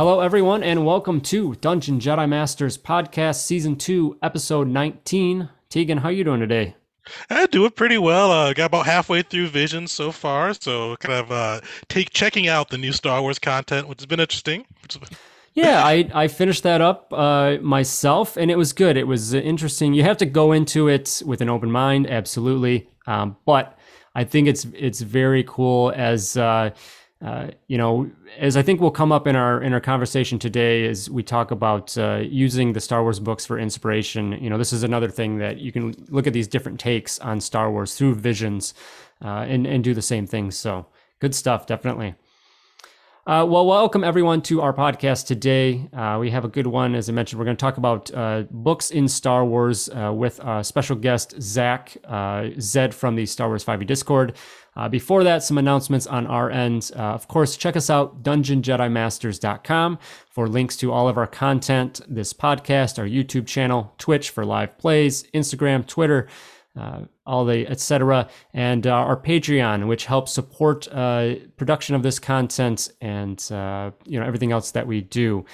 Hello everyone and welcome to Dungeon Jedi Masters Podcast Season 2, Episode 19. Tegan, how are you doing today? I'm doing pretty well. Got about halfway through Visions so far, so kind of checking out the new Star Wars content, which has been interesting. Yeah, I finished that up myself, and it was good. It was interesting. You have to go into it with an open mind, absolutely, but I think it's very cool as... as I think will come up in our conversation today as we talk about using the Star Wars books for inspiration. You know, this is another thing that you can look at these different takes on Star Wars through Visions and do the same thing. So good stuff, definitely. Well, welcome everyone to our podcast today. We have a good one. As I mentioned, we're going to talk about books in Star Wars with a special guest, Zach, Zed from the Star Wars 5E Discord. Before that, some announcements on our end. Of course, check us out, DungeonJediMasters.com, for links to all of our content, this podcast, our YouTube channel, Twitch for live plays, Instagram, Twitter, all the etc., and our Patreon, which helps support production of this content and everything else that we do.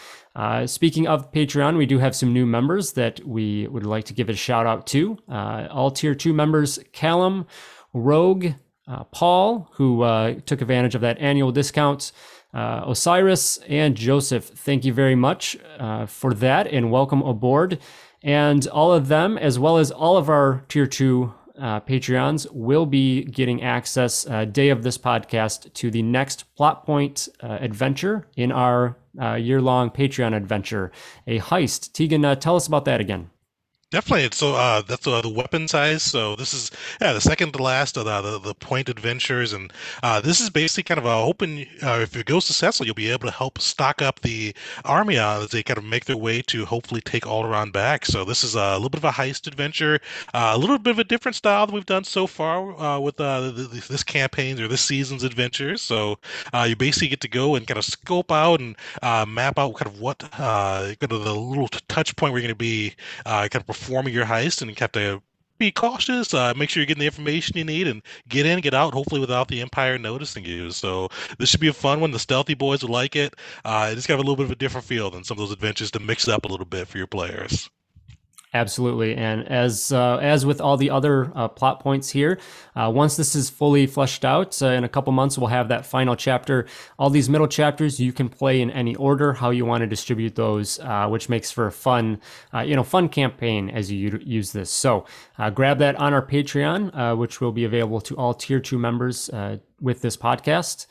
Speaking of Patreon, we do have some new members that we would like to give a shout out to. All Tier 2 members, Callum, Rogue, Paul, who took advantage of that annual discount, Osiris, and Joseph. Thank you very much for that, and welcome aboard. And all of them, as well as all of our Tier 2 Patreons, will be getting access day of this podcast to the next plot point adventure in our year-long Patreon adventure, a heist. Tegan, tell us about that again. Definitely. So that's the weapon size. So this is the second to last of the point adventures, and this is basically kind of a open. If it goes successful, you'll be able to help stock up the army as they kind of make their way to hopefully take Alderaan back. So this is a little bit of a heist adventure, a little bit of a different style than we've done so far with this campaign's or this season's adventures. So you basically get to go and kind of scope out and map out kind of what kind of the little touch point we're going to be kind of performing your heist, and you have to be cautious, make sure you're getting the information you need, and get in, get out, hopefully without the Empire noticing you. So this should be a fun one. The Stealthy Boys will like it. It's got a little bit of a different feel than some of those adventures to mix up a little bit for your players. Absolutely, and as with all the other plot points here, once this is fully fleshed out, in a couple months we'll have that final chapter. All these middle chapters you can play in any order how you want to distribute those, which makes for a fun, fun campaign as you use this. So grab that on our Patreon, which will be available to all Tier 2 members with this podcast.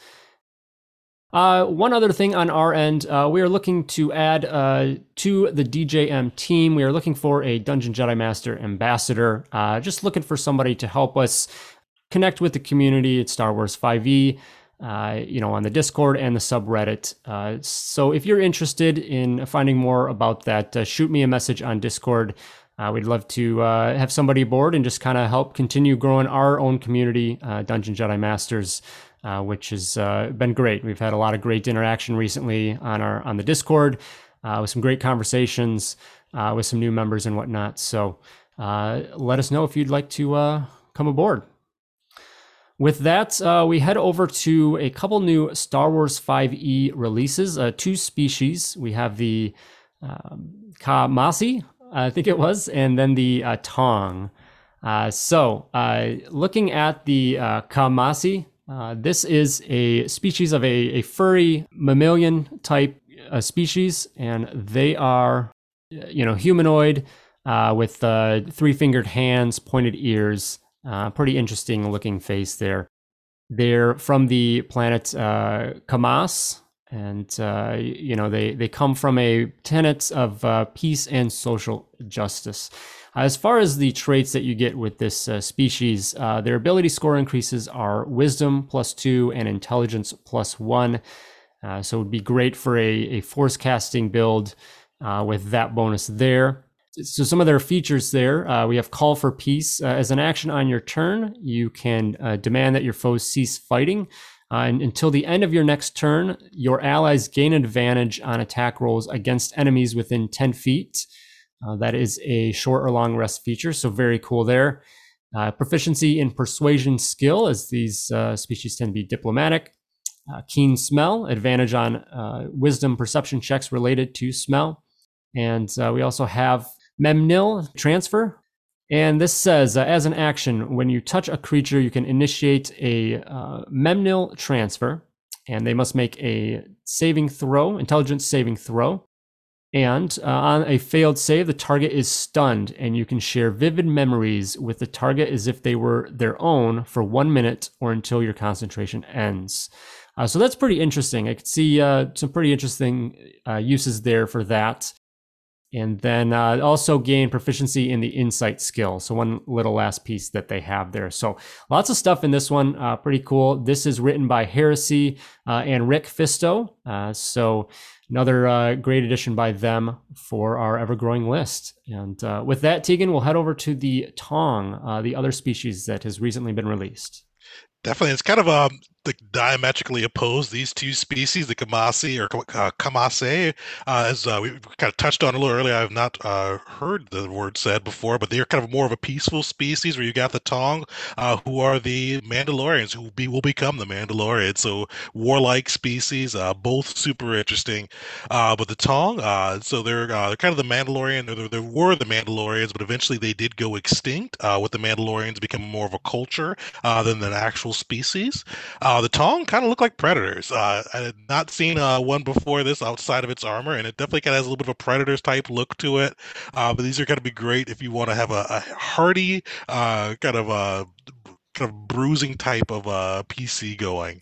One other thing on our end, we are looking to add to the DJM team. We are looking for a Dungeon Jedi Master ambassador, just looking for somebody to help us connect with the community at Star Wars 5E, on the Discord and the subreddit. So if you're interested in finding more about that, shoot me a message on Discord. We'd love to have somebody aboard and just kind of help continue growing our own community, Dungeon Jedi Masters. Which has been great. We've had a lot of great interaction recently on the Discord with some great conversations with some new members and whatnot. So let us know if you'd like to come aboard. With that, we head over to a couple new Star Wars 5E releases, two species. We have the Ka-Masi, I think it was, and then the Tong. Looking at the Ka-Masi, this is a species of a furry mammalian type species, and they are, humanoid with three-fingered hands, pointed ears, pretty interesting looking face there. They're from the planet Ka-Masi, and they come from a tenet of peace and social justice. As far as the traits that you get with this species, their ability score increases are Wisdom +2 and Intelligence +1. So it would be great for a force casting build with that bonus there. So some of their features there, we have Call for Peace. As an action on your turn, you can demand that your foes cease fighting. And until the end of your next turn, your allies gain advantage on attack rolls against enemies within 10 feet. That is a short or long rest feature, so very cool there. Proficiency in Persuasion skill, as these species tend to be diplomatic. Keen Smell, advantage on Wisdom perception checks related to smell. And we also have Memnil, Transfer. And this says, as an action, when you touch a creature, you can initiate a Memnil transfer, and they must make a saving throw, intelligence saving throw. And on a failed save, the target is stunned, and you can share vivid memories with the target as if they were their own for 1 minute or until your concentration ends. So that's pretty interesting. I could see some pretty interesting uses there for that. And then also gain proficiency in the insight skill. So one little last piece that they have there. So lots of stuff in this one, pretty cool. This is written by Heresy and Rick Fisto. So another great addition by them for our ever-growing list. And with that, Tegan, we'll head over to the Tong, the other species that has recently been released. Definitely. It's kind of like diametrically opposed, these two species, the Ka-Masi or Ka-Masi, as we kind of touched on a little earlier. I have not heard the word said before, but they're kind of more of a peaceful species, where you got the Tong, who are the Mandalorians, who will become the Mandalorians. So warlike species, both super interesting. But the Tong, so they're kind of the Mandalorian, or they were the Mandalorians, but eventually they did go extinct, with the Mandalorians becoming more of a culture than an actual species. The Tong kind of look like predators. I had not seen one before this outside of its armor, and it definitely kind of has a little bit of a predators type look to it. But these are going to be great if you want to have a hardy kind of bruising type of PC going.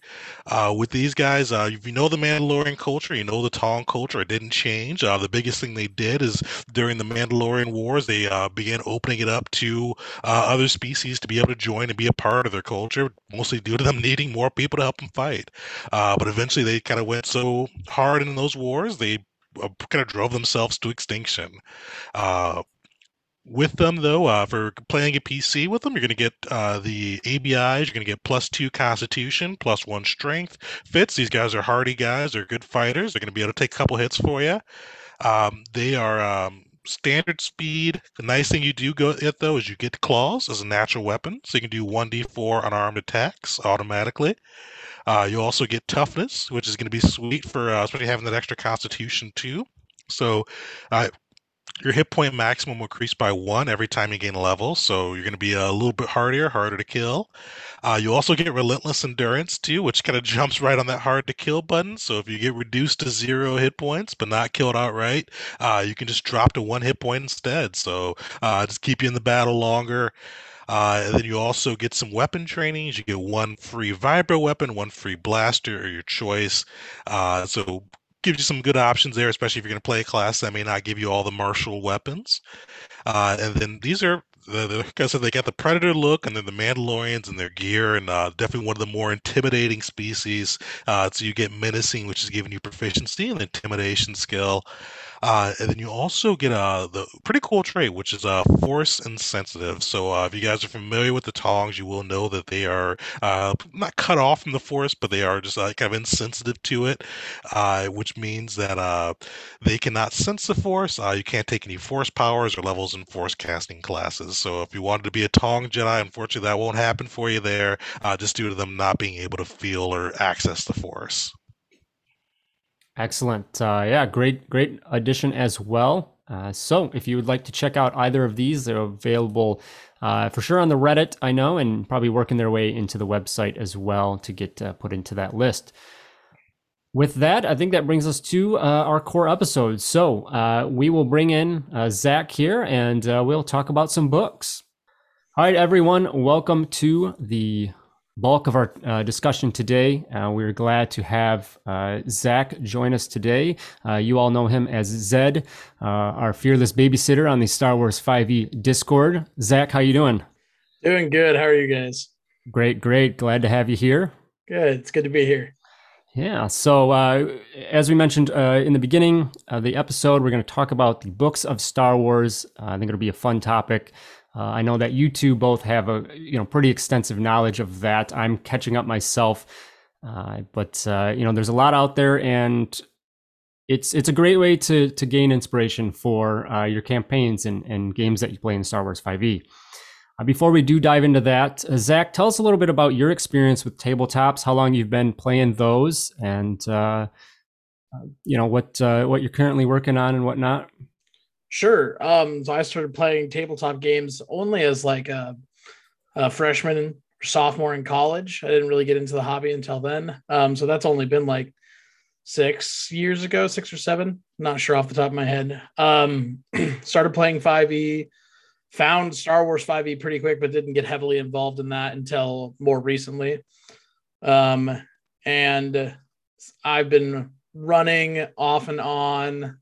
With these guys, if you know the Mandalorian culture, you know the Tong culture, it didn't change. The biggest thing they did is during the Mandalorian Wars, they began opening it up to other species to be able to join and be a part of their culture, mostly due to them needing more people to help them fight. But eventually they kind of went so hard in those wars, they kind of drove themselves to extinction. With them, though, for playing a PC with them, you're going to get the ABIs. You're going to get +2 Constitution, +1 Strength. Fits. These guys are hardy guys. They're good fighters. They're going to be able to take a couple hits for you. They are standard speed. The nice thing you do get, though, is you get claws as a natural weapon. So you can do 1d4 unarmed attacks automatically. You also get toughness, which is going to be sweet for especially having that extra Constitution, too. So... your hit point maximum will increase by 1 every time you gain a level, so you're going to be a little bit harder to kill. You also get Relentless Endurance, too, which kind of jumps right on that hard-to-kill button. So if you get reduced to 0 hit points but not killed outright, you can just drop to 1 hit point instead. So just keep you in the battle longer. And then you also get some weapon trainings. You get 1 free vibro weapon, 1 free blaster, or your choice. So... gives you some good options there, especially if you're going to play a class that may not give you all the martial weapons. And then these are, like I said, they got the predator look, and then the Mandalorians and their gear, and definitely one of the more intimidating species. So you get menacing, which is giving you proficiency, and intimidation skill. And then you also get the pretty cool trait, which is force insensitive. So if you guys are familiar with the Tongs, you will know that they are not cut off from the force, but they are just kind of insensitive to it, which means that they cannot sense the force. You can't take any force powers or levels in force casting classes. So if you wanted to be a Tong Jedi, unfortunately that won't happen for you there, just due to them not being able to feel or access the force. Excellent. Yeah, great addition as well. So if you would like to check out either of these, they're available for sure on the Reddit, I know, and probably working their way into the website as well to get put into that list. With that, I think that brings us to our core episode. So we will bring in Zach here, and we'll talk about some books. All right, everyone, welcome to the bulk of our discussion today. We're glad to have Zach join us today. You all know him as Zed, our fearless babysitter on the Star Wars 5E Discord. Zach, how you doing? Doing good. How are you guys? Great, great. Glad to have you here. Good. It's good to be here. Yeah. So as we mentioned in the beginning of the episode, we're going to talk about the books of Star Wars. I think it'll be a fun topic. I know that you two both have a pretty extensive knowledge of that. I'm catching up myself, but there's a lot out there, and it's a great way to gain inspiration for your campaigns and games that you play in Star Wars 5e. Before we do dive into that, Zach, tell us a little bit about your experience with tabletops, how long you've been playing those, and what you're currently working on and whatnot. Sure. So I started playing tabletop games only as like a freshman or sophomore in college. I didn't really get into the hobby until then. So that's only been like 6 years ago, 6 or 7. Not sure off the top of my head. Started playing 5e, found Star Wars 5e pretty quick, but didn't get heavily involved in that until more recently. And I've been running off and on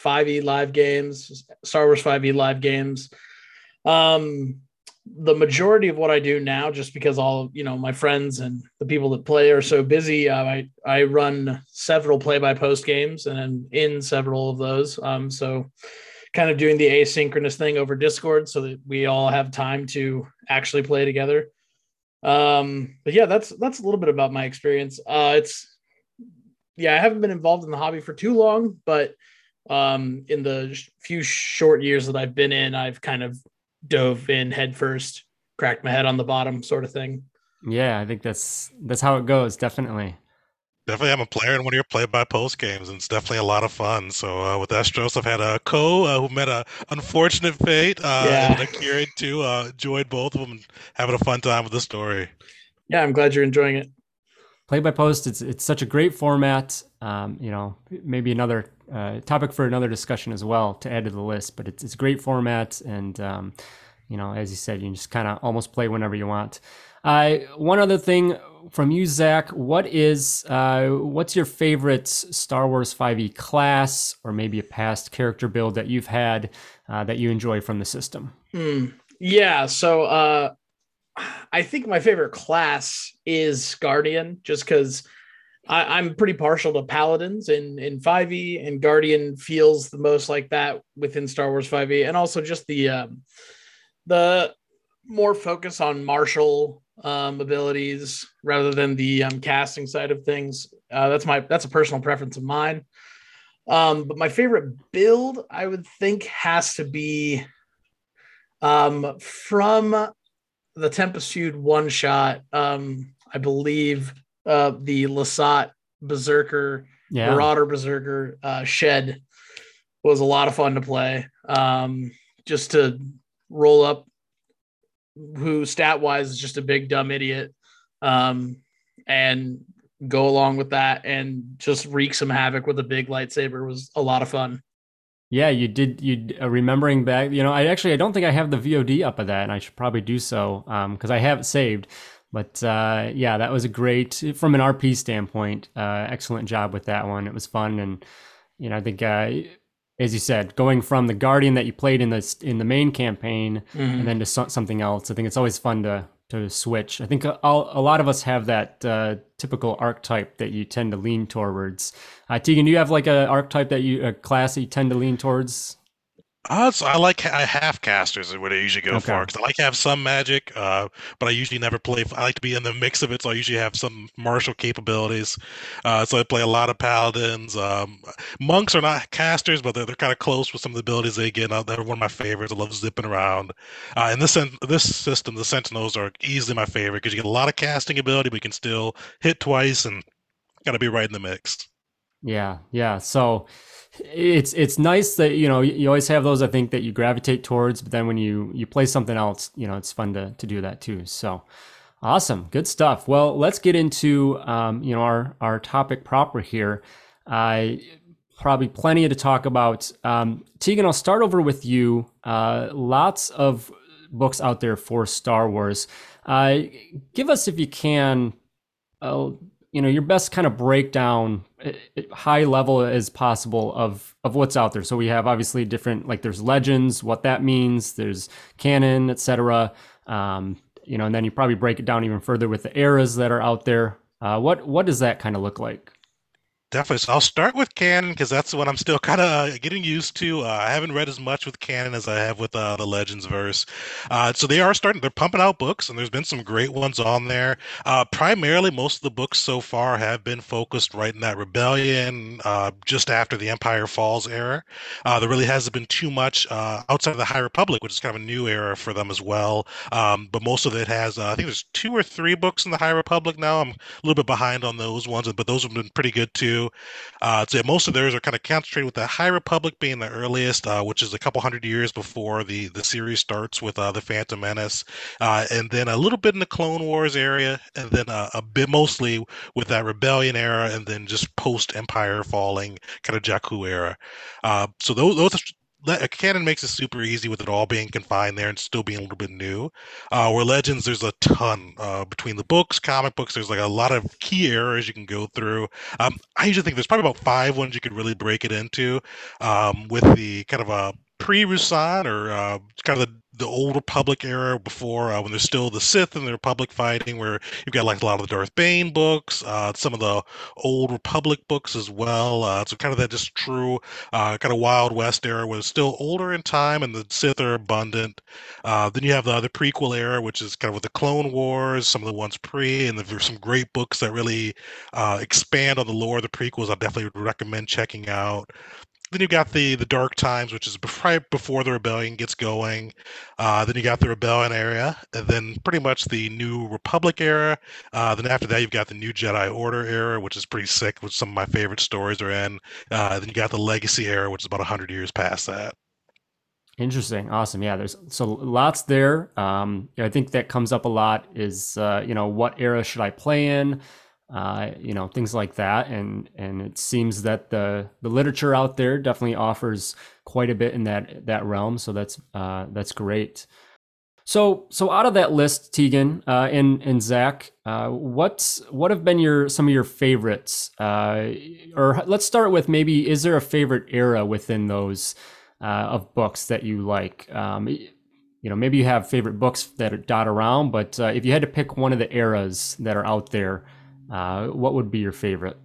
5e live games, Star Wars 5e live games. The majority of what I do now, just because all my friends and the people that play are so busy, I run several play-by-post games and I'm in several of those. So kind of doing the asynchronous thing over Discord so that we all have time to actually play together. But yeah, that's a little bit about my experience. I haven't been involved in the hobby for too long, but in the few short years that I've been in, I've kind of dove in headfirst, cracked my head on the bottom sort of thing. Yeah, I think that's how it goes. Definitely I'm a player in one of your play-by-post games, and it's definitely a lot of fun. So with Estros, I've had a co who met a unfortunate fate, and Akira too. Enjoyed both of them and having a fun time with the story. Yeah, I'm glad you're enjoying it. Play-by-post, it's such a great format. Maybe another topic for another discussion as well to add to the list, but it's a great format, and as you said, you can just kind of almost play whenever you want. One other thing from you, Zach, what's your favorite Star Wars 5e class, or maybe a past character build that you've had that you enjoy from the system? Yeah, so I think my favorite class is Guardian, just because I'm pretty partial to paladins in 5e, and Guardian feels the most like that within Star Wars 5e, and also just the more focus on martial abilities rather than the casting side of things. That's a personal preference of mine. But my favorite build, I would think, has to be from the Tempest-Feud one-shot, I believe, the Lasat Berserker, Marauder Berserker Shed was a lot of fun to play. Just to roll up who stat-wise is just a big dumb idiot, and go along with that and just wreak some havoc with a big lightsaber was a lot of fun. Yeah, you did. Remembering back, I don't think I have the VOD up of that, and I should probably do so because I have it saved. But that was a great, from an RP standpoint, excellent job with that one. It was fun, and I think as you said, going from the Guardian that you played in the main campaign, and then to something else. I think it's always fun to switch. I think a lot of us have that typical archetype that you tend to lean towards. Tegan, do you have like a class that you tend to lean towards? So I like half casters is what I usually go for, because I like to have some magic, but I usually never play. I like to be in the mix of it, so I usually have some martial capabilities. So I play a lot of paladins. Monks are not casters, but they're kind of close with some of the abilities they get. They're one of my favorites. I love zipping around. In this system, the Sentinels are easily my favorite because you get a lot of casting ability, but you can still hit twice and got to be right in the mix. Yeah. So it's nice that you always have those, I think, that you gravitate towards, but then when you play something else, it's fun to do that too. So awesome, good stuff. Well, let's get into our topic proper here. Probably plenty to talk about. Tegan, I'll start over with you. Lots of books out there for Star Wars. Give us, if you can, your best kind of breakdown, high level as possible, of what's out there. So we have obviously different, like there's legends, what that means, there's canon, etc. And then you probably break it down even further with the eras that are out there. What does that kind of look like? Definitely. So I'll start with canon because that's what I'm still kind of getting used to. I haven't read as much with canon as I have with the Legends verse. So they're pumping out books, and there's been some great ones on there. Primarily, most of the books so far have been focused right in that rebellion, just after the Empire Falls era. There really hasn't been too much outside of the High Republic, which is kind of a new era for them as well. But most of it has, I think there's 2 or 3 books in the High Republic now. I'm a little bit behind on those ones, but those have been pretty good too. So most of theirs are kind of concentrated with the High Republic being the earliest, which is a couple hundred years before the series starts with the Phantom Menace, and then a little bit in the Clone Wars area, and then a bit mostly with that Rebellion era, and then just post-Empire falling kind of Jakku era. So those canon makes it super easy with it all being confined there and still being a little bit new. Where Legends, there's a ton between the books, comic books. There's like a lot of key eras you can go through. I usually think there's probably about 5 ones you could really break it into, with the kind of a pre-Rusan or kind of the Old Republic era before, when there's still the Sith and the Republic fighting, where you've got like a lot of the Darth Bane books, some of the Old Republic books as well. So kind of that just true kind of Wild West era was still older in time and the Sith are abundant. Then you have the prequel era, which is kind of with the Clone Wars, some of the ones pre, and there's some great books that really expand on the lore of the prequels. I definitely would recommend checking out. Then you got the Dark Times, which is right before the Rebellion gets going. Then you got the Rebellion era, and then pretty much the New Republic era. Then after that, you've got the New Jedi Order era, which is pretty sick, which some of my favorite stories are in. Then you got the Legacy era, which is about 100 years past that. Interesting. Awesome. Yeah, there's so lots there. I think that comes up a lot is, what era should I play in? Things like that. And it seems that the literature out there definitely offers quite a bit in that realm. So that's great. So out of that list, Tegan, and Zach, what have been some of your favorites? Or let's start with maybe, is there a favorite era within those, of books that you like? Maybe you have favorite books that dot around, but if you had to pick one of the eras that are out there, what would be your favorite?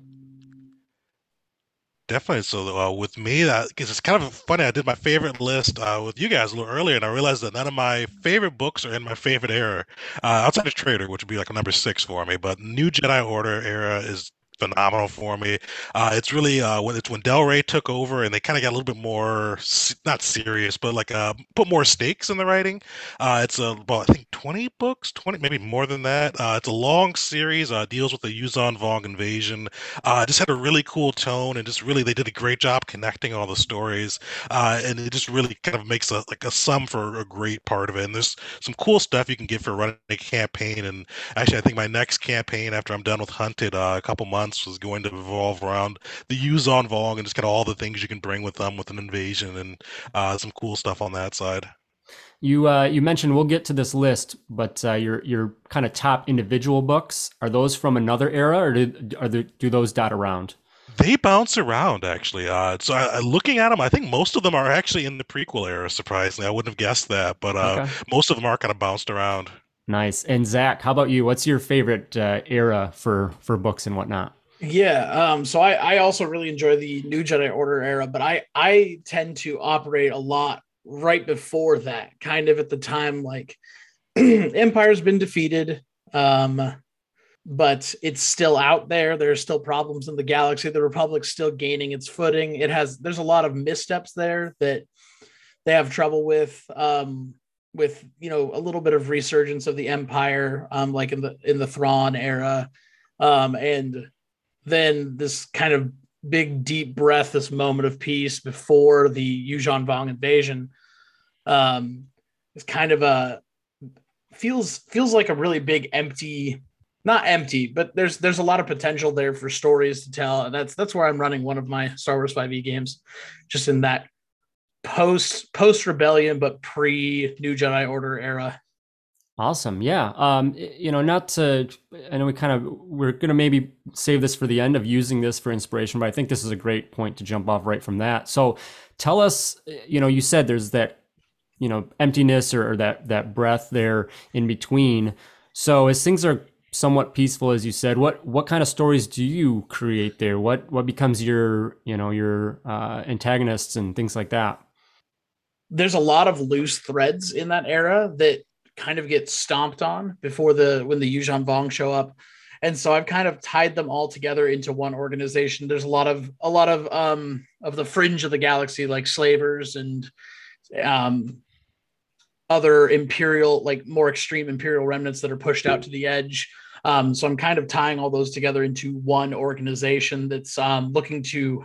Definitely. So with me, because it's kind of funny, I did my favorite list with you guys a little earlier, and I realized that none of my favorite books are in my favorite era, outside of Trader, which would be like a number 6 for me. But New Jedi Order era is phenomenal for me. It's really when Del Rey took over and they kind of got a little bit more, not serious, but like put more stakes in the writing. It's about, I think, 20 books, 20, maybe more than that. It's a long series, deals with the Yuuzhan Vong invasion. Just had a really cool tone, and just really they did a great job connecting all the stories. And it just really kind of makes a sum for a great part of it. And there's some cool stuff you can get for running a campaign. And actually, I think my next campaign after I'm done with Hunted, a couple months, was going to revolve around the Yuuzhan Vong and just kind of all the things you can bring with them with an invasion, and some cool stuff on that side. You mentioned, we'll get to this list, but your kind of top individual books, are those from another era, or do those dot around? They bounce around, actually. So looking at them, I think most of them are actually in the prequel era, surprisingly. I wouldn't have guessed that, but okay. Most of them are kind of bounced around. Nice. And Zach, how about you? What's your favorite era for books and whatnot? Yeah. So I also really enjoy the New Jedi Order era, but I tend to operate a lot right before that, kind of at the time, like Empire's been defeated, but it's still out there. There's still problems in the galaxy. The Republic's still gaining its footing. There's a lot of missteps there that they have trouble with. A little bit of resurgence of the Empire, like in the Thrawn era, and then this kind of big deep breath, this moment of peace before the Yuuzhan Vong invasion, is kind of feels like a really big empty, not empty, but there's a lot of potential there for stories to tell, and that's where I'm running one of my Star Wars 5e games, just in that post-rebellion, but pre-New Jedi Order era. Awesome. Yeah. You know, not to, I know we're going to maybe save this for the end of using this for inspiration, but I think this is a great point to jump off right from that. So tell us, you know, you said there's that, you know, emptiness or that breath there in between. So as things are somewhat peaceful, as you said, what kind of stories do you create there? What becomes your, you know, your antagonists and things like that? There's a lot of loose threads in that era that kind of get stomped on when the Yuuzhan Vong show up. And so I've kind of tied them all together into one organization. There's a lot of the fringe of the galaxy, like slavers and other imperial, like more extreme imperial remnants that are pushed out to the edge. So I'm kind of tying all those together into one organization that's looking to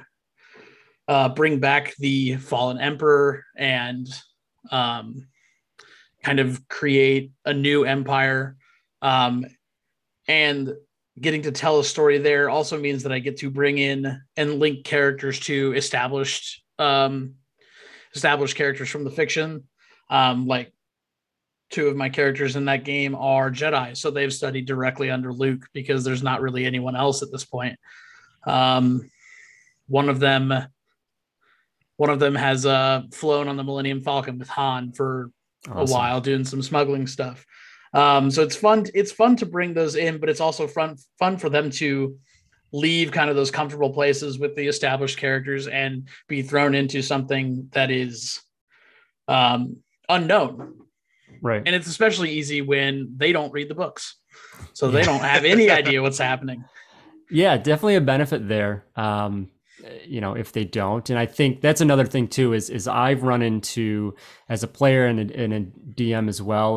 bring back the fallen emperor and kind of create a new empire, and getting to tell a story there also means that I get to bring in and link characters to established characters from the fiction. Like two of my characters in that game are Jedi, so they've studied directly under Luke because there's not really anyone else at this point. One of them has flown on the Millennium Falcon with Han for a while, doing some smuggling stuff. So it's fun. It's fun to bring those in, but it's also fun for them to leave kind of those comfortable places with the established characters and be thrown into something that is unknown. Right. And it's especially easy when they don't read the books. So they don't have any idea what's happening. Yeah, definitely a benefit there. You know, if they don't. And I think that's another thing too, is I've run into as a player and a DM as well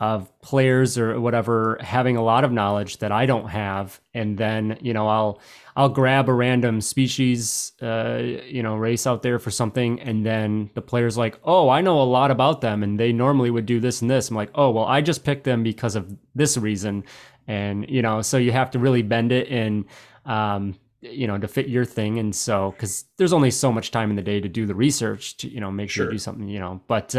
of players or whatever, having a lot of knowledge that I don't have. And then, you know, I'll grab a random species, you know, race out there for something. And then the player's like, oh, I know a lot about them and they normally would do this and this. I'm like, oh, well, I just picked them because of this reason. And, you know, so you have to really bend it and, you know, to fit your thing. And so, cause there's only so much time in the day to do the research to, you know, make sure you do something, you know, but,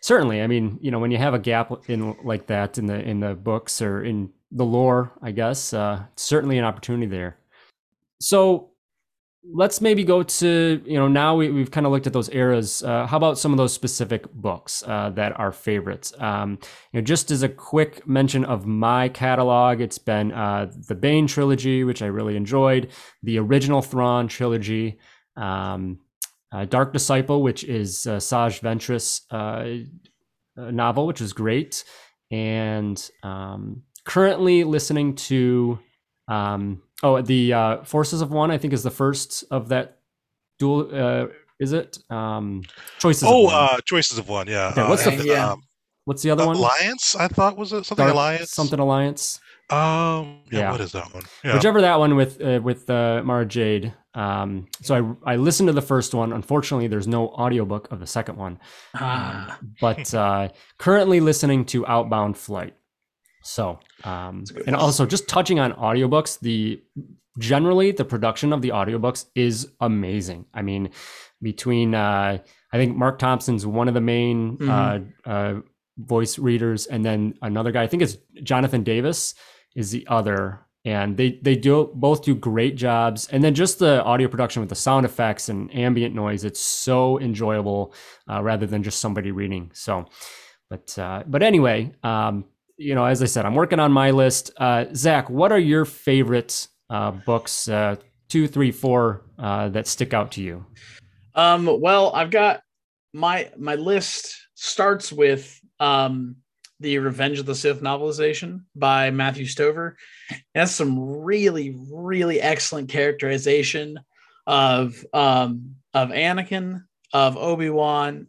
certainly, I mean, you know, when you have a gap in like that in the books or in the lore, I guess, certainly an opportunity there. So let's maybe go to, you know, now we've kind of looked at those eras. How about some of those specific books that are favorites? You know, just as a quick mention of my catalog, it's been the Bane trilogy, which I really enjoyed, the original Thrawn trilogy, Dark Disciple, which is Saj Ventress' novel, which is great. And currently listening to, the Forces of One, I think is the first of that dual, is it? Choices of One. Choices of One, yeah. Okay, what's the other one? Alliance, I thought, was it? Something Dark, Alliance? Something Alliance. What is that one? Yeah. Whichever that one with Mara Jade. So I listened to the first one. Unfortunately, there's no audiobook of the second one. But currently listening to Outbound Flight. So, and also just touching on audiobooks, generally the production of the audiobooks is amazing. I mean, between, I think Mark Thompson's one of the main, voice readers. And then another guy, I think it's Jonathan Davis is the other, and they both do great jobs. And then just the audio production with the sound effects and ambient noise, it's so enjoyable rather than just somebody reading. So, but anyway, you know, as I said, I'm working on my list. Zach, what are your favorite books, 2, 3, 4, that stick out to you? Well, I've got my list starts with the Revenge of the Sith novelization by Matthew Stover. It has some really, really excellent characterization of Anakin, of Obi-Wan,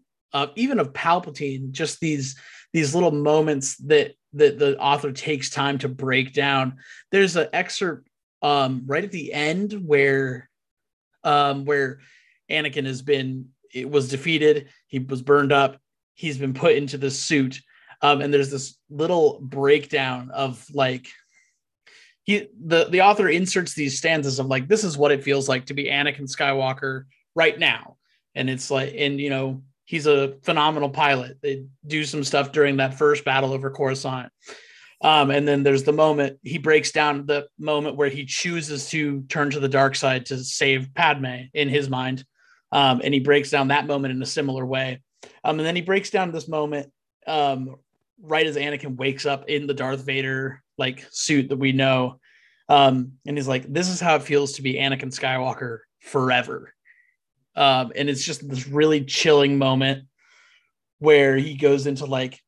even of Palpatine. Just these little moments that the author takes time to break down. There's an excerpt right at the end where Anakin was defeated. He was burned up. He's been put into this suit. And there's this little breakdown of like, the author inserts these stanzas of like, this is what it feels like to be Anakin Skywalker right now. And it's like, and you know, he's a phenomenal pilot. They do some stuff during that first battle over Coruscant. And then there's the moment he breaks down, the moment where he chooses to turn to the dark side to save Padme in his mind. And he breaks down that moment in a similar way. And then he breaks down this moment right as Anakin wakes up in the Darth Vader like suit that we know. And he's like, this is how it feels to be Anakin Skywalker forever. And it's just this really chilling moment where he goes into like,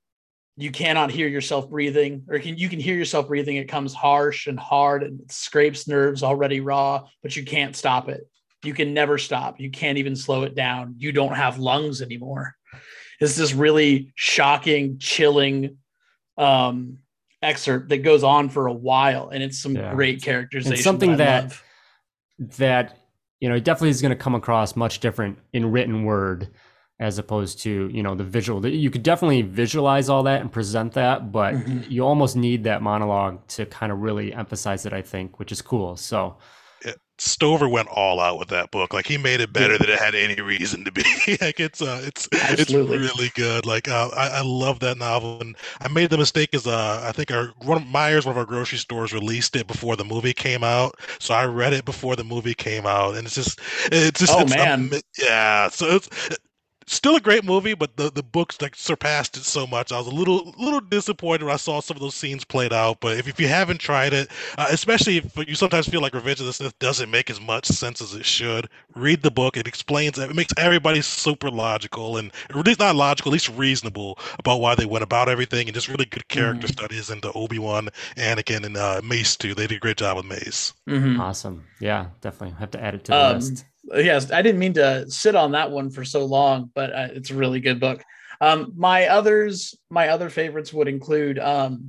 you cannot hear yourself breathing, or you can hear yourself breathing. It comes harsh and hard and it scrapes nerves already raw, but you can't stop it. You can never stop. You can't even slow it down. You don't have lungs anymore. It's this really shocking, chilling excerpt that goes on for a while. And it's some great characterization. It's something that you know, it definitely is going to come across much different in written word as opposed to, you know, the visual. You could definitely visualize all that and present that, but you almost need that monologue to kind of really emphasize it, I think, which is cool. So Stover went all out with that book. Like, he made it better than it had any reason to be. Like, it's really good. Like, I love that novel. And I made the mistake as I think one of our grocery stores released it before the movie came out. So I read it before the movie came out, and So it's still a great movie, but the books like surpassed it so much. I was a little disappointed when I saw some of those scenes played out. But if you haven't tried it, especially if you sometimes feel like Revenge of the Sith doesn't make as much sense as it should, read the book. It explains. It makes everybody super logical, and at least not logical, at least reasonable about why they went about everything, and just really good character studies into Obi-Wan, Anakin, and Mace too. They did a great job with Mace. Mm-hmm. Awesome. Yeah, definitely have to add it to the list. Yes, I didn't mean to sit on that one for so long, but it's a really good book. My other favorites would include the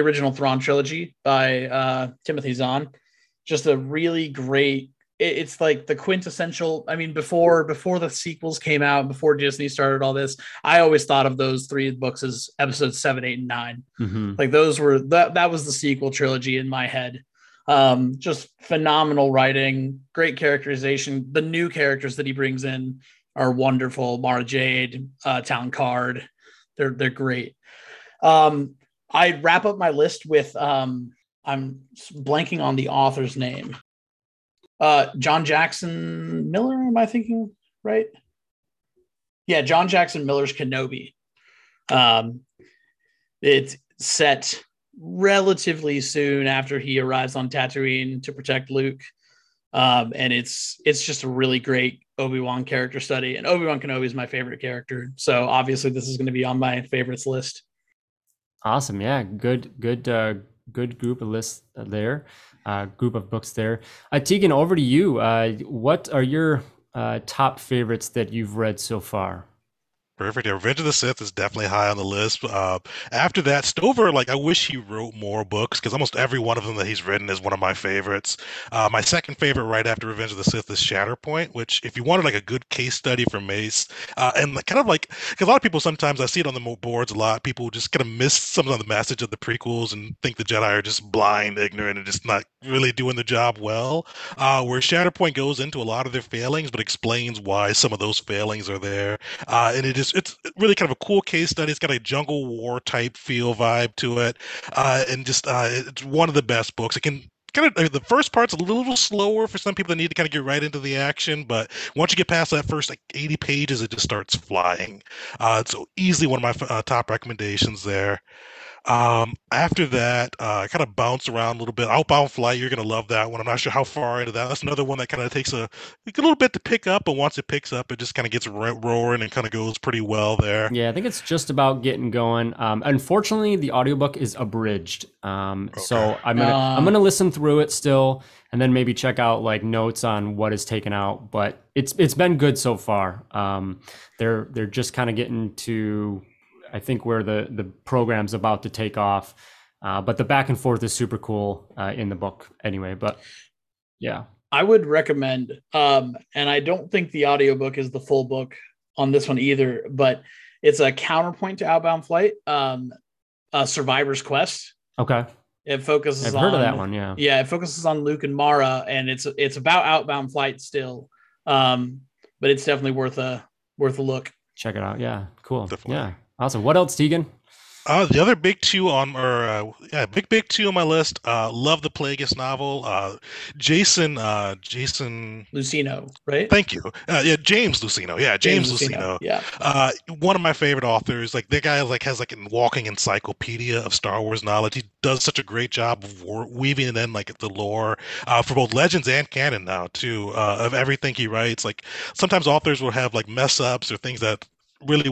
original Thrawn trilogy by Timothy Zahn. Just a really great. It's like the quintessential. I mean, before the sequels came out, before Disney started all this, I always thought of those three books as episodes 7, 8, and 9. Mm-hmm. Like those were that was the sequel trilogy in my head. Just phenomenal writing, great characterization. The new characters that he brings in are wonderful. Mara Jade, Town Card, they're great. I wrap up my list with I'm blanking on the author's name. John Jackson Miller, am I thinking right? Yeah, John Jackson Miller's Kenobi. It's set relatively soon after he arrives on Tatooine to protect Luke. And it's just a really great Obi-Wan character study. And Obi-Wan Kenobi is my favorite character. So obviously this is going to be on my favorites list. Awesome. Yeah. Good group of lists there. Group of books there. Tegan, over to you. What are your top favorites that you've read so far? Perfect. Revenge of the Sith is definitely high on the list. After that, Stover, like, I wish he wrote more books because almost every one of them that he's written is one of my favorites. My second favorite right after Revenge of the Sith is Shatterpoint, which if you wanted like a good case study for Mace, and kind of like, because a lot of people sometimes, I see it on the boards a lot, people just kind of miss some of the message of the prequels and think the Jedi are just blind, ignorant, and just not really doing the job well. Where Shatterpoint goes into a lot of their failings, but explains why some of those failings are there. And it is. It's really kind of a cool case study. It's got a jungle war type feel vibe to it, and just it's one of the best books. It can kind of, the first part's a little slower for some people that need to kind of get right into the action, but once you get past that first like 80 pages, it just starts flying. So easily one of my top recommendations there. After that, I kind of bounce around a little bit. Outbound Flight, you're going to love that one. I'm not sure how far into that. That's another one that kind of takes a little bit to pick up, but once it picks up, it just kind of gets roaring and kind of goes pretty well there. Yeah, I think it's just about getting going. Unfortunately, the audiobook is abridged. Okay. So I'm going to listen through it still and then maybe check out like notes on what is taken out, but it's been good so far. They're just kind of getting to, I think, where the program's about to take off, but the back and forth is super cool in the book anyway. But yeah, I would recommend, and I don't think the audiobook is the full book on this one either, but it's a counterpoint to Outbound Flight, Survivor's Quest. Okay. It focuses I've heard of that one. Yeah. It focuses on Luke and Mara, and it's about Outbound Flight still. but it's definitely worth a look. Check it out. Yeah, cool. Definitely. Yeah, awesome. What else, Tegan? The other big two on, big two on my list. Love the Plagueis novel. Jason Luceno, right? Thank you. James Luceno. Yeah, James Luceno. Yeah. One of my favorite authors. Like the guy, like has like a walking encyclopedia of Star Wars knowledge. He does such a great job of weaving in like the lore for both Legends and canon now too. Of everything he writes, like sometimes authors will have like mess ups or things that really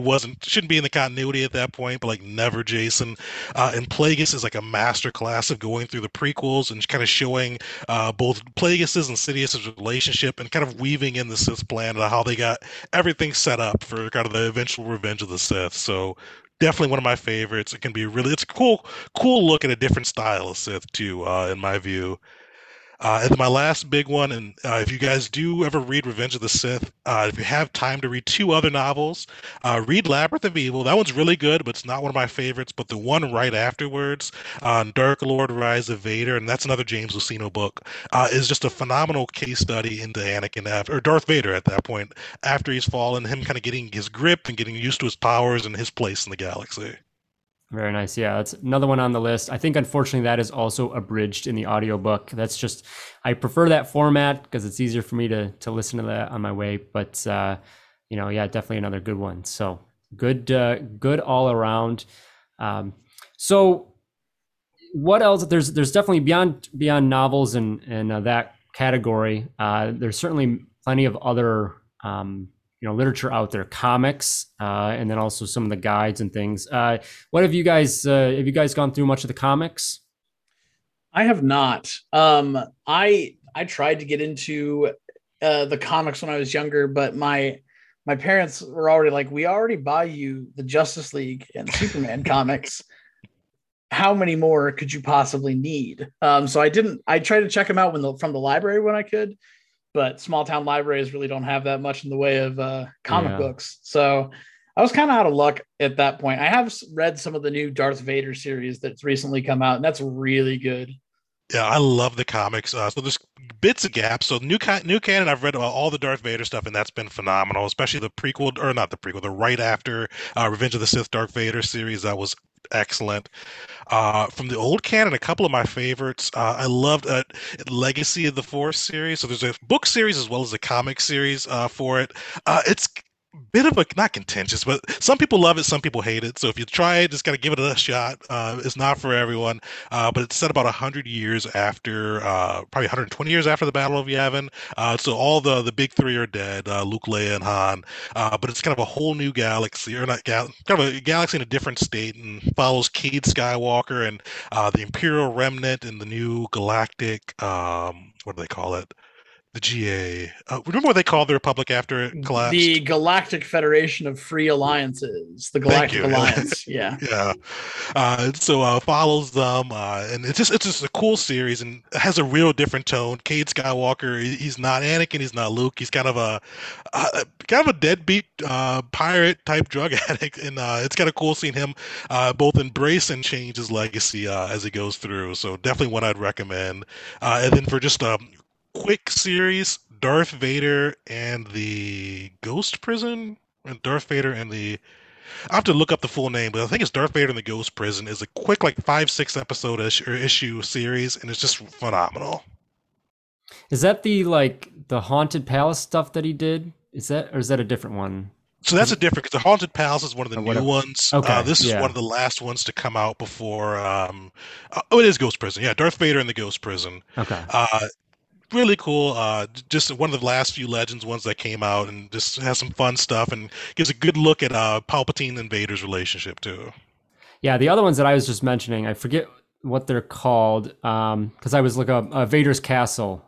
shouldn't be in the continuity at that point, but like never Jason. And Plagueis is like a masterclass of going through the prequels and kind of showing both Plagueis' and Sidious's relationship and kind of weaving in the Sith plan and how they got everything set up for kind of the eventual Revenge of the Sith. So definitely one of my favorites. It can be really, it's a cool look at a different style of Sith too, in my view. And then my last big one, and if you guys do ever read Revenge of the Sith, if you have time to read two other novels, read Labyrinth of Evil. That one's really good, but it's not one of my favorites. But the one right afterwards, Dark Lord, Rise of Vader, and that's another James Luceno book, is just a phenomenal case study into Anakin, or Darth Vader at that point, after he's fallen, him kind of getting his grip and getting used to his powers and his place in the galaxy. Very nice. Yeah, that's another one on the list. I think, unfortunately, that is also abridged in the audiobook. That's just, I prefer that format because it's easier for me to listen to that on my way. But, yeah, definitely another good one. So good all around. So what else? There's definitely beyond novels and that category. There's certainly plenty of other literature out there, comics, and then also some of the guides and things. What have you guys? Have you guys gone through much of the comics? I have not. I tried to get into the comics when I was younger, but my parents were already like, "We already buy you the Justice League and Superman comics. How many more could you possibly need?" So I didn't. I tried to check them out from the library when I could. But small town libraries really don't have that much in the way of comic books. So I was kind of out of luck at that point. I have read some of the new Darth Vader series that's recently come out, and that's really good. Yeah, I love the comics. So there's bits of gaps. So new canon, I've read all the Darth Vader stuff, and that's been phenomenal, especially the right after Revenge of the Sith Darth Vader series. That was excellent. From the old canon, a couple of my favorites. I loved Legacy of the Force series. So there's a book series as well as a comic series for it. It's a bit of a, not contentious, but some people love it, some people hate it. So if you try it, just gotta give it a shot. It's not for everyone, but it's set about 100 years after, probably 120 years after the Battle of Yavin. So all the big three are dead, Luke, Leia, and Han. But it's kind of a whole new galaxy, or not galaxy, kind of a galaxy in a different state, and follows Cade Skywalker and the Imperial Remnant and the new galactic, what do they call it? The GA. Remember what they called the Republic after it collapsed? The Galactic Federation of Free Alliances. The Galactic Alliance. Yeah. Yeah. So follows them, and it's just a cool series and has a real different tone. Cade Skywalker, he's not Anakin, he's not Luke. He's kind of a deadbeat pirate type drug addict, and it's kind of cool seeing him both embrace and change his legacy as he goes through. So definitely one I'd recommend. And then for just quick series, Darth Vader and the Ghost Prison, and I have to look up the full name, but I think it's Darth Vader and the Ghost Prison. Is a quick, like 5-6 episode issue series, and it's just phenomenal. Is that the the Haunted Palace stuff that he did? Is that a different one? So that's a different, because the Haunted Palace is one of the new ones. Okay, this is one of the last ones to come out before. It is Ghost Prison. Yeah, Darth Vader and the Ghost Prison. Okay. Really cool. Just one of the last few Legends ones that came out, and just has some fun stuff and gives a good look at Palpatine and Vader's relationship too. Yeah, the other ones that I was just mentioning, I forget what they're called, because I was looking up Vader's Castle.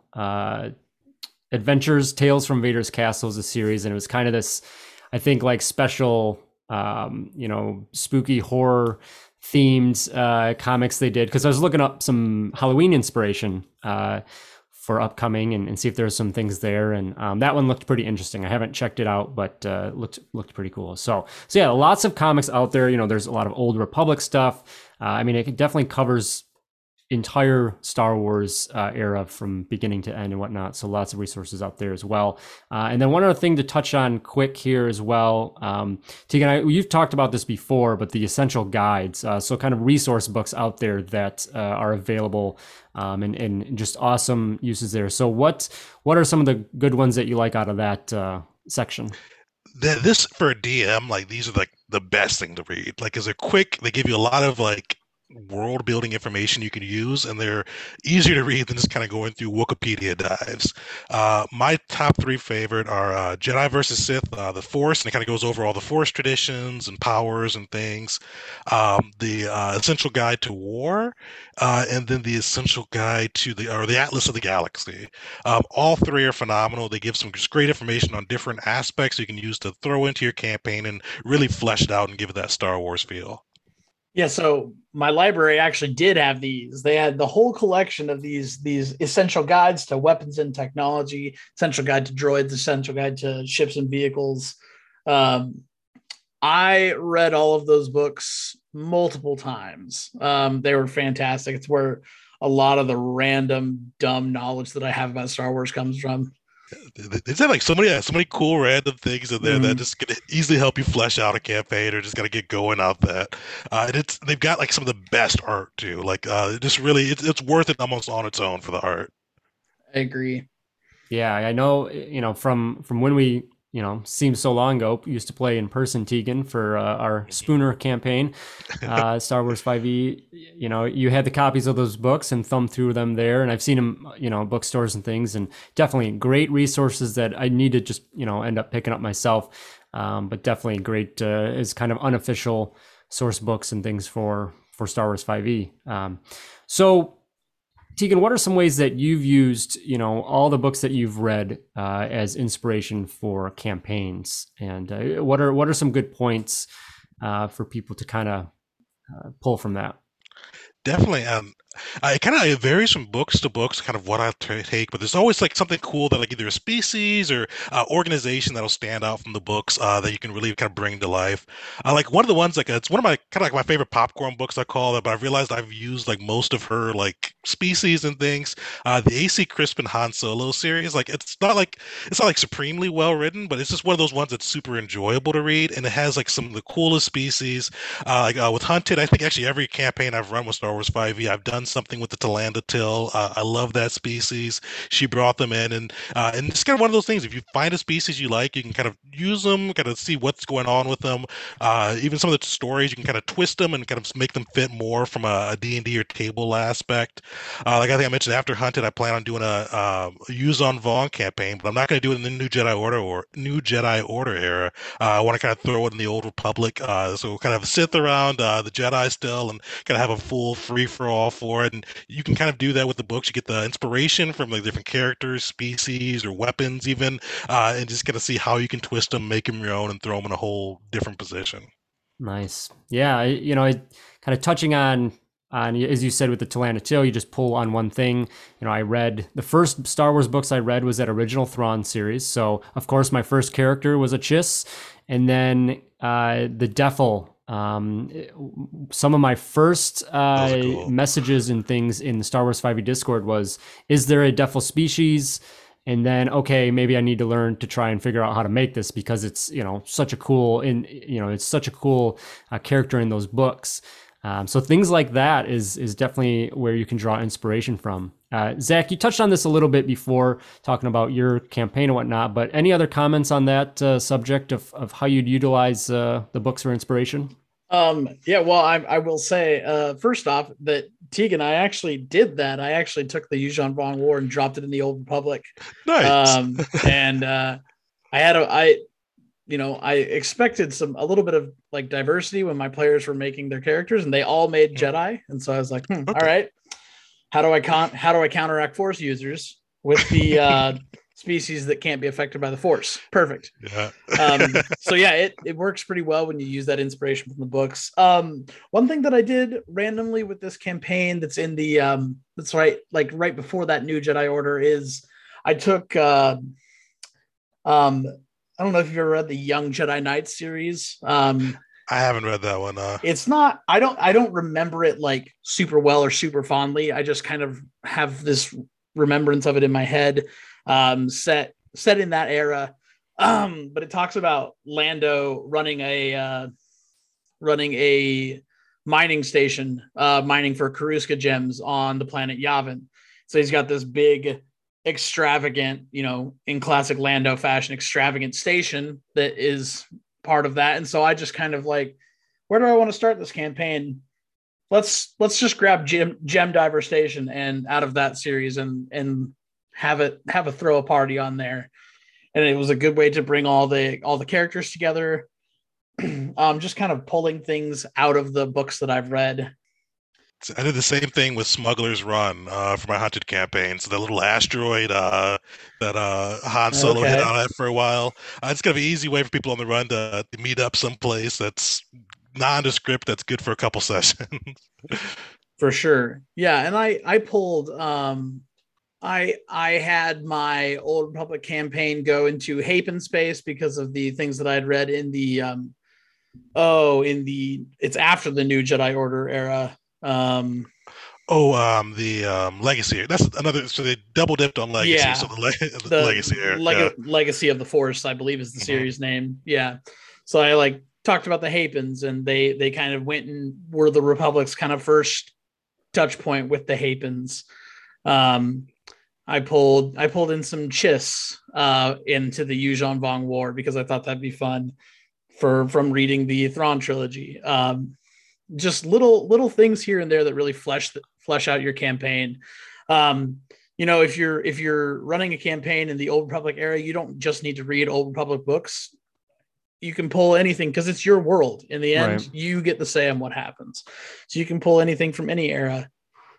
Adventures, Tales from Vader's Castle is a series, and it was kind of this, I think, like special, spooky horror themed comics they did, because I was looking up some Halloween inspiration for upcoming and see if there's some things there. And that one looked pretty interesting. I haven't checked it out, but looked pretty cool. So yeah, lots of comics out there. There's a lot of Old Republic stuff. It definitely covers entire Star Wars era from beginning to end and whatnot. So lots of resources out there as well. And then one other thing to touch on quick here as well. Tegan, you've talked about this before, but the essential guides. So kind of resource books out there that are available and just awesome uses there. So what are some of the good ones that you like out of that section? This for a DM, like these are like the best thing to read. Like as a quick, they give you a lot of like world building information you can use, and they're easier to read than just kind of going through Wikipedia dives. My top three favorite are Jedi versus Sith, the Force, and it kind of goes over all the Force traditions and powers and things. The Essential Guide to War, and then the Essential Guide to the Atlas of the Galaxy. All three are phenomenal. They give some just great information on different aspects you can use to throw into your campaign and really flesh it out and give it that Star Wars feel. Yeah, so my library actually did have these. They had the whole collection of these essential guides to weapons and technology, essential guide to droids, essential guide to ships and vehicles. I read all of those books multiple times. They were fantastic. It's where a lot of the random, dumb knowledge that I have about Star Wars comes from. Is that like so many cool random things in there that just can easily help you flesh out a campaign or just gotta get going out that. And they've got like some of the best art too. Like just really it's worth it almost on its own for the art. I agree. Yeah, I know, you know, from when we, you know, seems so long ago, used to play in person, Tegan, for our Spooner campaign, Star Wars 5e, you know, you had the copies of those books and thumbed through them there. And I've seen them, you know, bookstores and things, and definitely great resources that I need to just, you know, end up picking up myself. But definitely great is kind of unofficial source books and things for Star Wars 5e. So Tegan, what are some ways that you've used, you know, all the books that you've read as inspiration for campaigns, and what are some good points for people to kind of pull from that? Definitely. It varies from books to books, kind of what I take, but there's always like something cool that like either a species or organization that'll stand out from the books that you can really kind of bring to life. Like one of the ones, like it's one of my kind of like my favorite popcorn books I call it, but I've realized I've used like most of her like species and things. The A.C. Crispin Han Solo series, like it's not like supremely well written, but it's just one of those ones that's super enjoyable to read, and it has like some of the coolest species. With Hunted, I think actually every campaign I've run with Star Wars 5e, I've done something with the Talanda Till. I love that species. She brought them in, and it's kind of one of those things. If you find a species you like, you can kind of use them, kind of see what's going on with them. Even some of the stories, you can kind of twist them and kind of make them fit more from a D&D or table aspect. Like I think I mentioned, after Hunted, I plan on doing a Yuuzhan Vong campaign, but I'm not going to do it in the New Jedi Order era. I want to kind of throw it in the Old Republic, so kind of Sith around the Jedi still, and kind of have a full free-for-all for. And you can kind of do that with the books. You get the inspiration from like different characters, species, or weapons even, and just kind of see how you can twist them, make them your own, and throw them in a whole different position. Nice. Yeah, you know, kind of touching on as you said with the Talanda Till, you just pull on one thing. You know, I read the first Star Wars books I read was that original Thrawn series. So of course my first character was a Chiss, and then the Defil. Some of my first cool messages and things in the Star Wars 5e Discord was, is there a Defil species? And then, okay, maybe I need to learn to try and figure out how to make this, because it's, you know, such a cool character in those books. So things like that is definitely where you can draw inspiration from. Zach, you touched on this a little bit before talking about your campaign and whatnot, but any other comments on that subject of how you'd utilize the books for inspiration? Yeah, well, I will say, first off, that Tegan, I actually did that. I actually took the Yuuzhan Vong War and dropped it in the Old Republic. Nice. And I expected a little bit of like diversity when my players were making their characters, and they all made Jedi. And so I was like, all right, how do I counteract Force users with the species that can't be affected by the Force? Perfect. Yeah. So yeah, it works pretty well when you use that inspiration from the books. One thing that I did randomly with this campaign that's in the, that's right, like right before that New Jedi Order, is I took, I don't know if you've ever read the Young Jedi Knights series. I haven't read that one. It's not, I don't remember it like super well or super fondly. I just kind of have this remembrance of it in my head, set in that era. But it talks about Lando running a mining station, mining for Coruscant gems on the planet Yavin. So he's got this big, extravagant, in classic Lando fashion, extravagant station that is part of that. And so I just kind of like, where do I want to start this campaign? Let's just grab Gem Diver Station and out of that series and have a throw a party on there. And it was a good way to bring all the characters together. Just kind of pulling things out of the books that I've read. I did the same thing with Smuggler's Run for my Hunted campaign. So the little asteroid that Han Solo hit on it for a while. It's going to be an easy way for people on the run to meet up someplace that's nondescript, that's good for a couple sessions. For sure. Yeah, and I pulled... I had my Old Republic campaign go into Hapen space because of the things that I'd read in the... it's after the New Jedi Order era. The Legacy. That's another. So they double dipped on Legacy. Yeah, so the Legacy era. Legacy of the Force, I believe, is the series name. Yeah. So I talked about the Hapens, and they kind of went and were the Republic's kind of first touch point with the Hapens. I pulled in some Chiss into the Yuuzhan Vong War because I thought that'd be fun from reading the Thrawn trilogy. Just little things here and there that really flesh out your campaign. If you're running a campaign in the Old Republic era, you don't just need to read Old Republic books. You can pull anything because it's your world. In the end, You get to say on what happens. So you can pull anything from any era.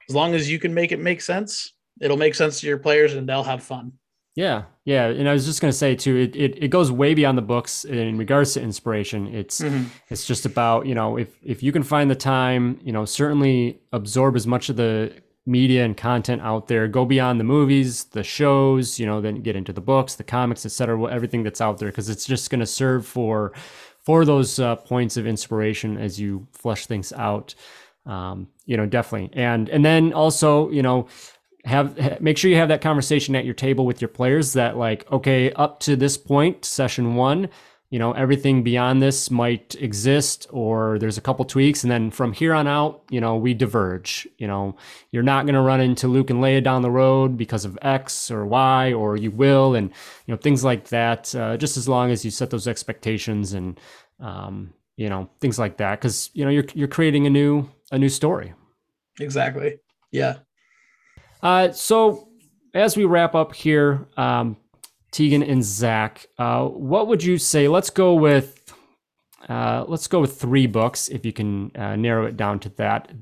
As long as you can make it make sense, it'll make sense to your players and they'll have fun. Yeah. Yeah. And I was just going to say too, it goes way beyond the books in regards to inspiration. It's, It's just about, if you can find the time, certainly absorb as much of the media and content out there, go beyond the movies, the shows, then get into the books, the comics, etc., everything that's out there. 'Cause it's just going to serve for those points of inspiration as you flesh things out. Definitely. And then also, make sure you have that conversation at your table with your players that up to this point, session one, everything beyond this might exist or there's a couple tweaks. And then from here on out, we diverge, you're not going to run into Luke and Leia down the road because of X or Y, or you will, and things like that, just as long as you set those expectations and, things like that. 'Cause you're creating a new story. Exactly. Yeah. So as we wrap up here, Tegan and Zach, what would you say? Let's go with three books, if you can narrow it down to that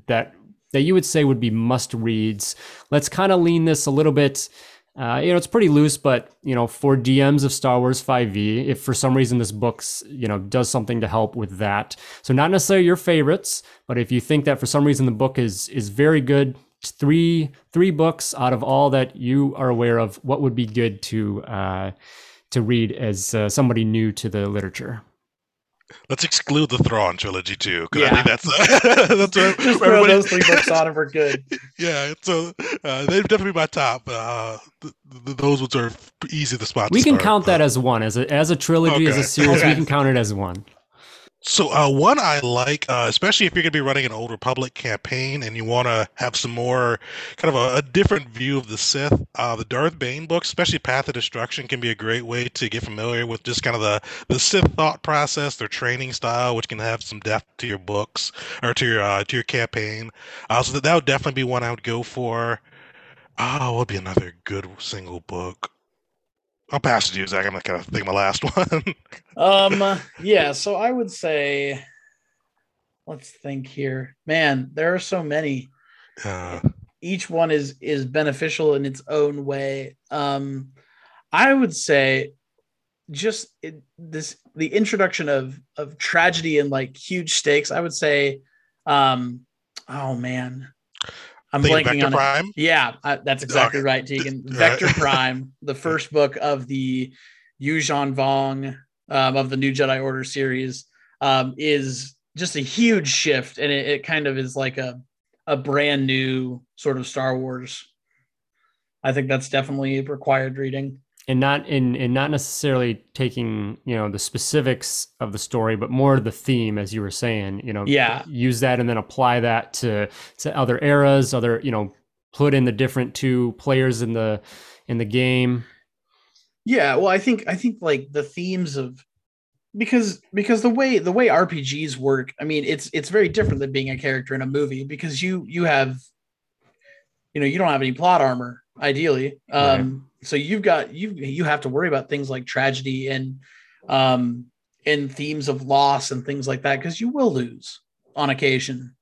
you would say would be must reads. Let's kind of lean this a little bit. It's pretty loose, but for DMs of Star Wars 5e, if for some reason this book's does something to help with that. So not necessarily your favorites, but if you think that for some reason the book is very good. Three books out of all that you are aware of, what would be good to read as somebody new to the literature? Let's exclude the Thrawn trilogy too, because I think that's what just throw those three books on and we're good. Yeah, so they'd definitely be my top. Those ones are easy to spot. We can count that as one, as a trilogy, as a series. We can count it as one. So one I like, especially if you're going to be running an Old Republic campaign and you want to have some more kind of a different view of the Sith, the Darth Bane books, especially Path of Destruction, can be a great way to get familiar with just kind of the Sith thought process, their training style, which can have some depth to your books or to your campaign. So that would definitely be one I would go for. What would be another good single book? I'll pass it to you, Zach. I'm not going to think of my last one. So I would say, let's think here. Man, there are so many. Each one is beneficial in its own way. I would say just the introduction of tragedy and huge stakes. I would say, I'm blanking on Prime? Yeah, that's exactly right, Tegan. Vector Prime, the first book of the Yuuzhan Vong of the New Jedi Order series, is just a huge shift, and it kind of is like a brand new sort of Star Wars. I think that's definitely required reading. And not necessarily taking, you know, the specifics of the story, but more the theme, as you were saying, you know, use that and then apply that to other eras, other, you know, put in the different two players in the game. Yeah. Well, I think like the themes of, because the way RPGs work, I mean, it's very different than being a character in a movie, because you have, you know, you don't have any plot armor ideally. Right. So you have to worry about things like tragedy and themes of loss and things like that, because you will lose on occasion.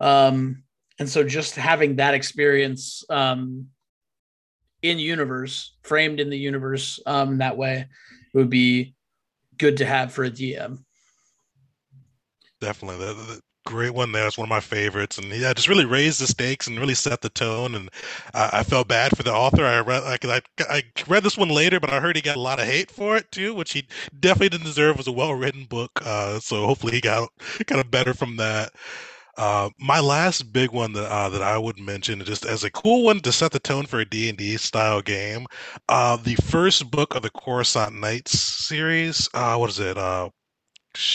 And so just having that experience framed in the universe that way would be good to have for a DM. Definitely. Great one there. It's one of my favorites, and yeah, just really raised the stakes and really set the tone. And I felt bad for the author. I read this one later, but I heard he got a lot of hate for it too, which he definitely didn't deserve. It was a well-written book, so hopefully he got kind of better from that. My last big one that I would mention, just as a cool one to set the tone for a D&D style game, the first book of the Coruscant Knights series. What is it?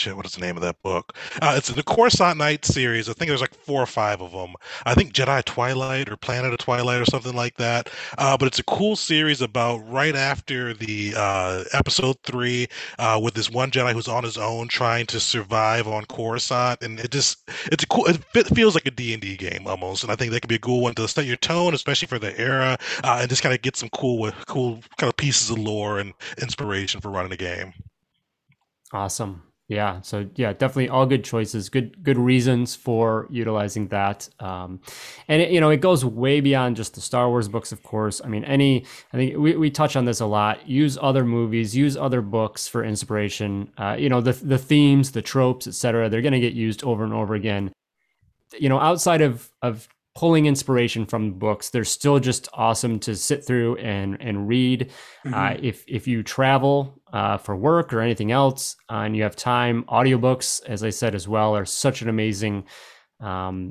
What is the name of that book? It's the Coruscant Knights series. I think there's like 4 or 5 of them. I think Jedi Twilight or Planet of Twilight or something like that. But it's a cool series about right after the episode 3 with this one Jedi who's on his own trying to survive on Coruscant. And it feels like a D&D game almost. And I think that could be a cool one to set your tone, especially for the era, and just kind of get some cool kind of pieces of lore and inspiration for running a game. Awesome. Yeah. So yeah, definitely all good choices, good reasons for utilizing that. And it, you know, it goes way beyond just the Star Wars books, of course. I mean, I think we touch on this a lot. Use other movies, use other books for inspiration. You know, the themes, the tropes, et cetera, they're going to get used over and over again. You know, outside of pulling inspiration from books, they're still just awesome to sit through and read. Mm-hmm. If you travel for work or anything else, and you have time, audiobooks, as I said as well, are such an amazing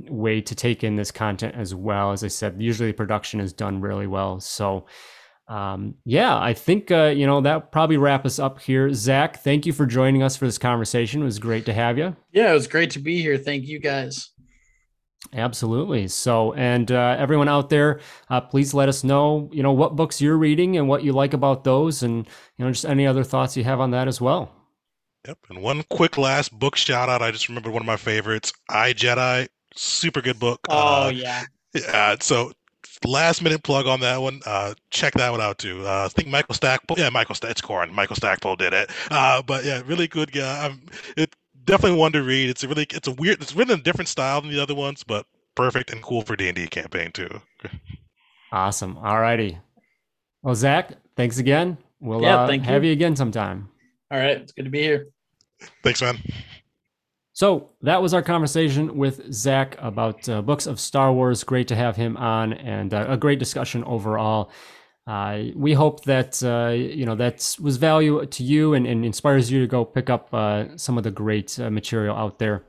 way to take in this content as well. As I said, usually production is done really well. So yeah, I think you know, that probably wrap us up here. Zach, thank you for joining us for this conversation. It was great to have you. Yeah, it was great to be here. Thank you guys. Absolutely. So, and everyone out there, please let us know, you know, what books you're reading and what you like about those, and, you know, just any other thoughts you have on that as well. Yep. And one quick last book shout out. I just remembered one of my favorites, I, Jedi. Super good book. Oh, yeah. Yeah. So last minute plug on that one. Check that one out too. I think Michael Stackpole. Yeah, Michael Stackpole did it. But yeah, really good guy. Definitely one to read. It's written in a different style than the other ones, but perfect and cool for D&D campaign too. Awesome. All righty. Well, Zach, thanks again. We'll have you again sometime. All right. It's good to be here. Thanks, man. So that was our conversation with Zach about books of Star Wars. Great to have him on, and a great discussion overall. We hope that, you know, that was value to you and inspires you to go pick up some of the great material out there.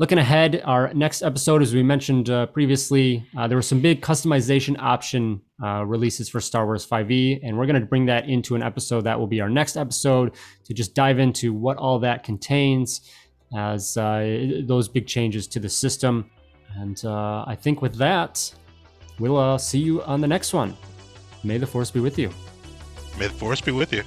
Looking ahead, our next episode, as we mentioned previously, there were some big customization option releases for Star Wars 5e, and we're going to bring that into an episode. That will be our next episode, to just dive into what all that contains as those big changes to the system. And I think with that, we'll see you on the next one. May the Force be with you. May the Force be with you.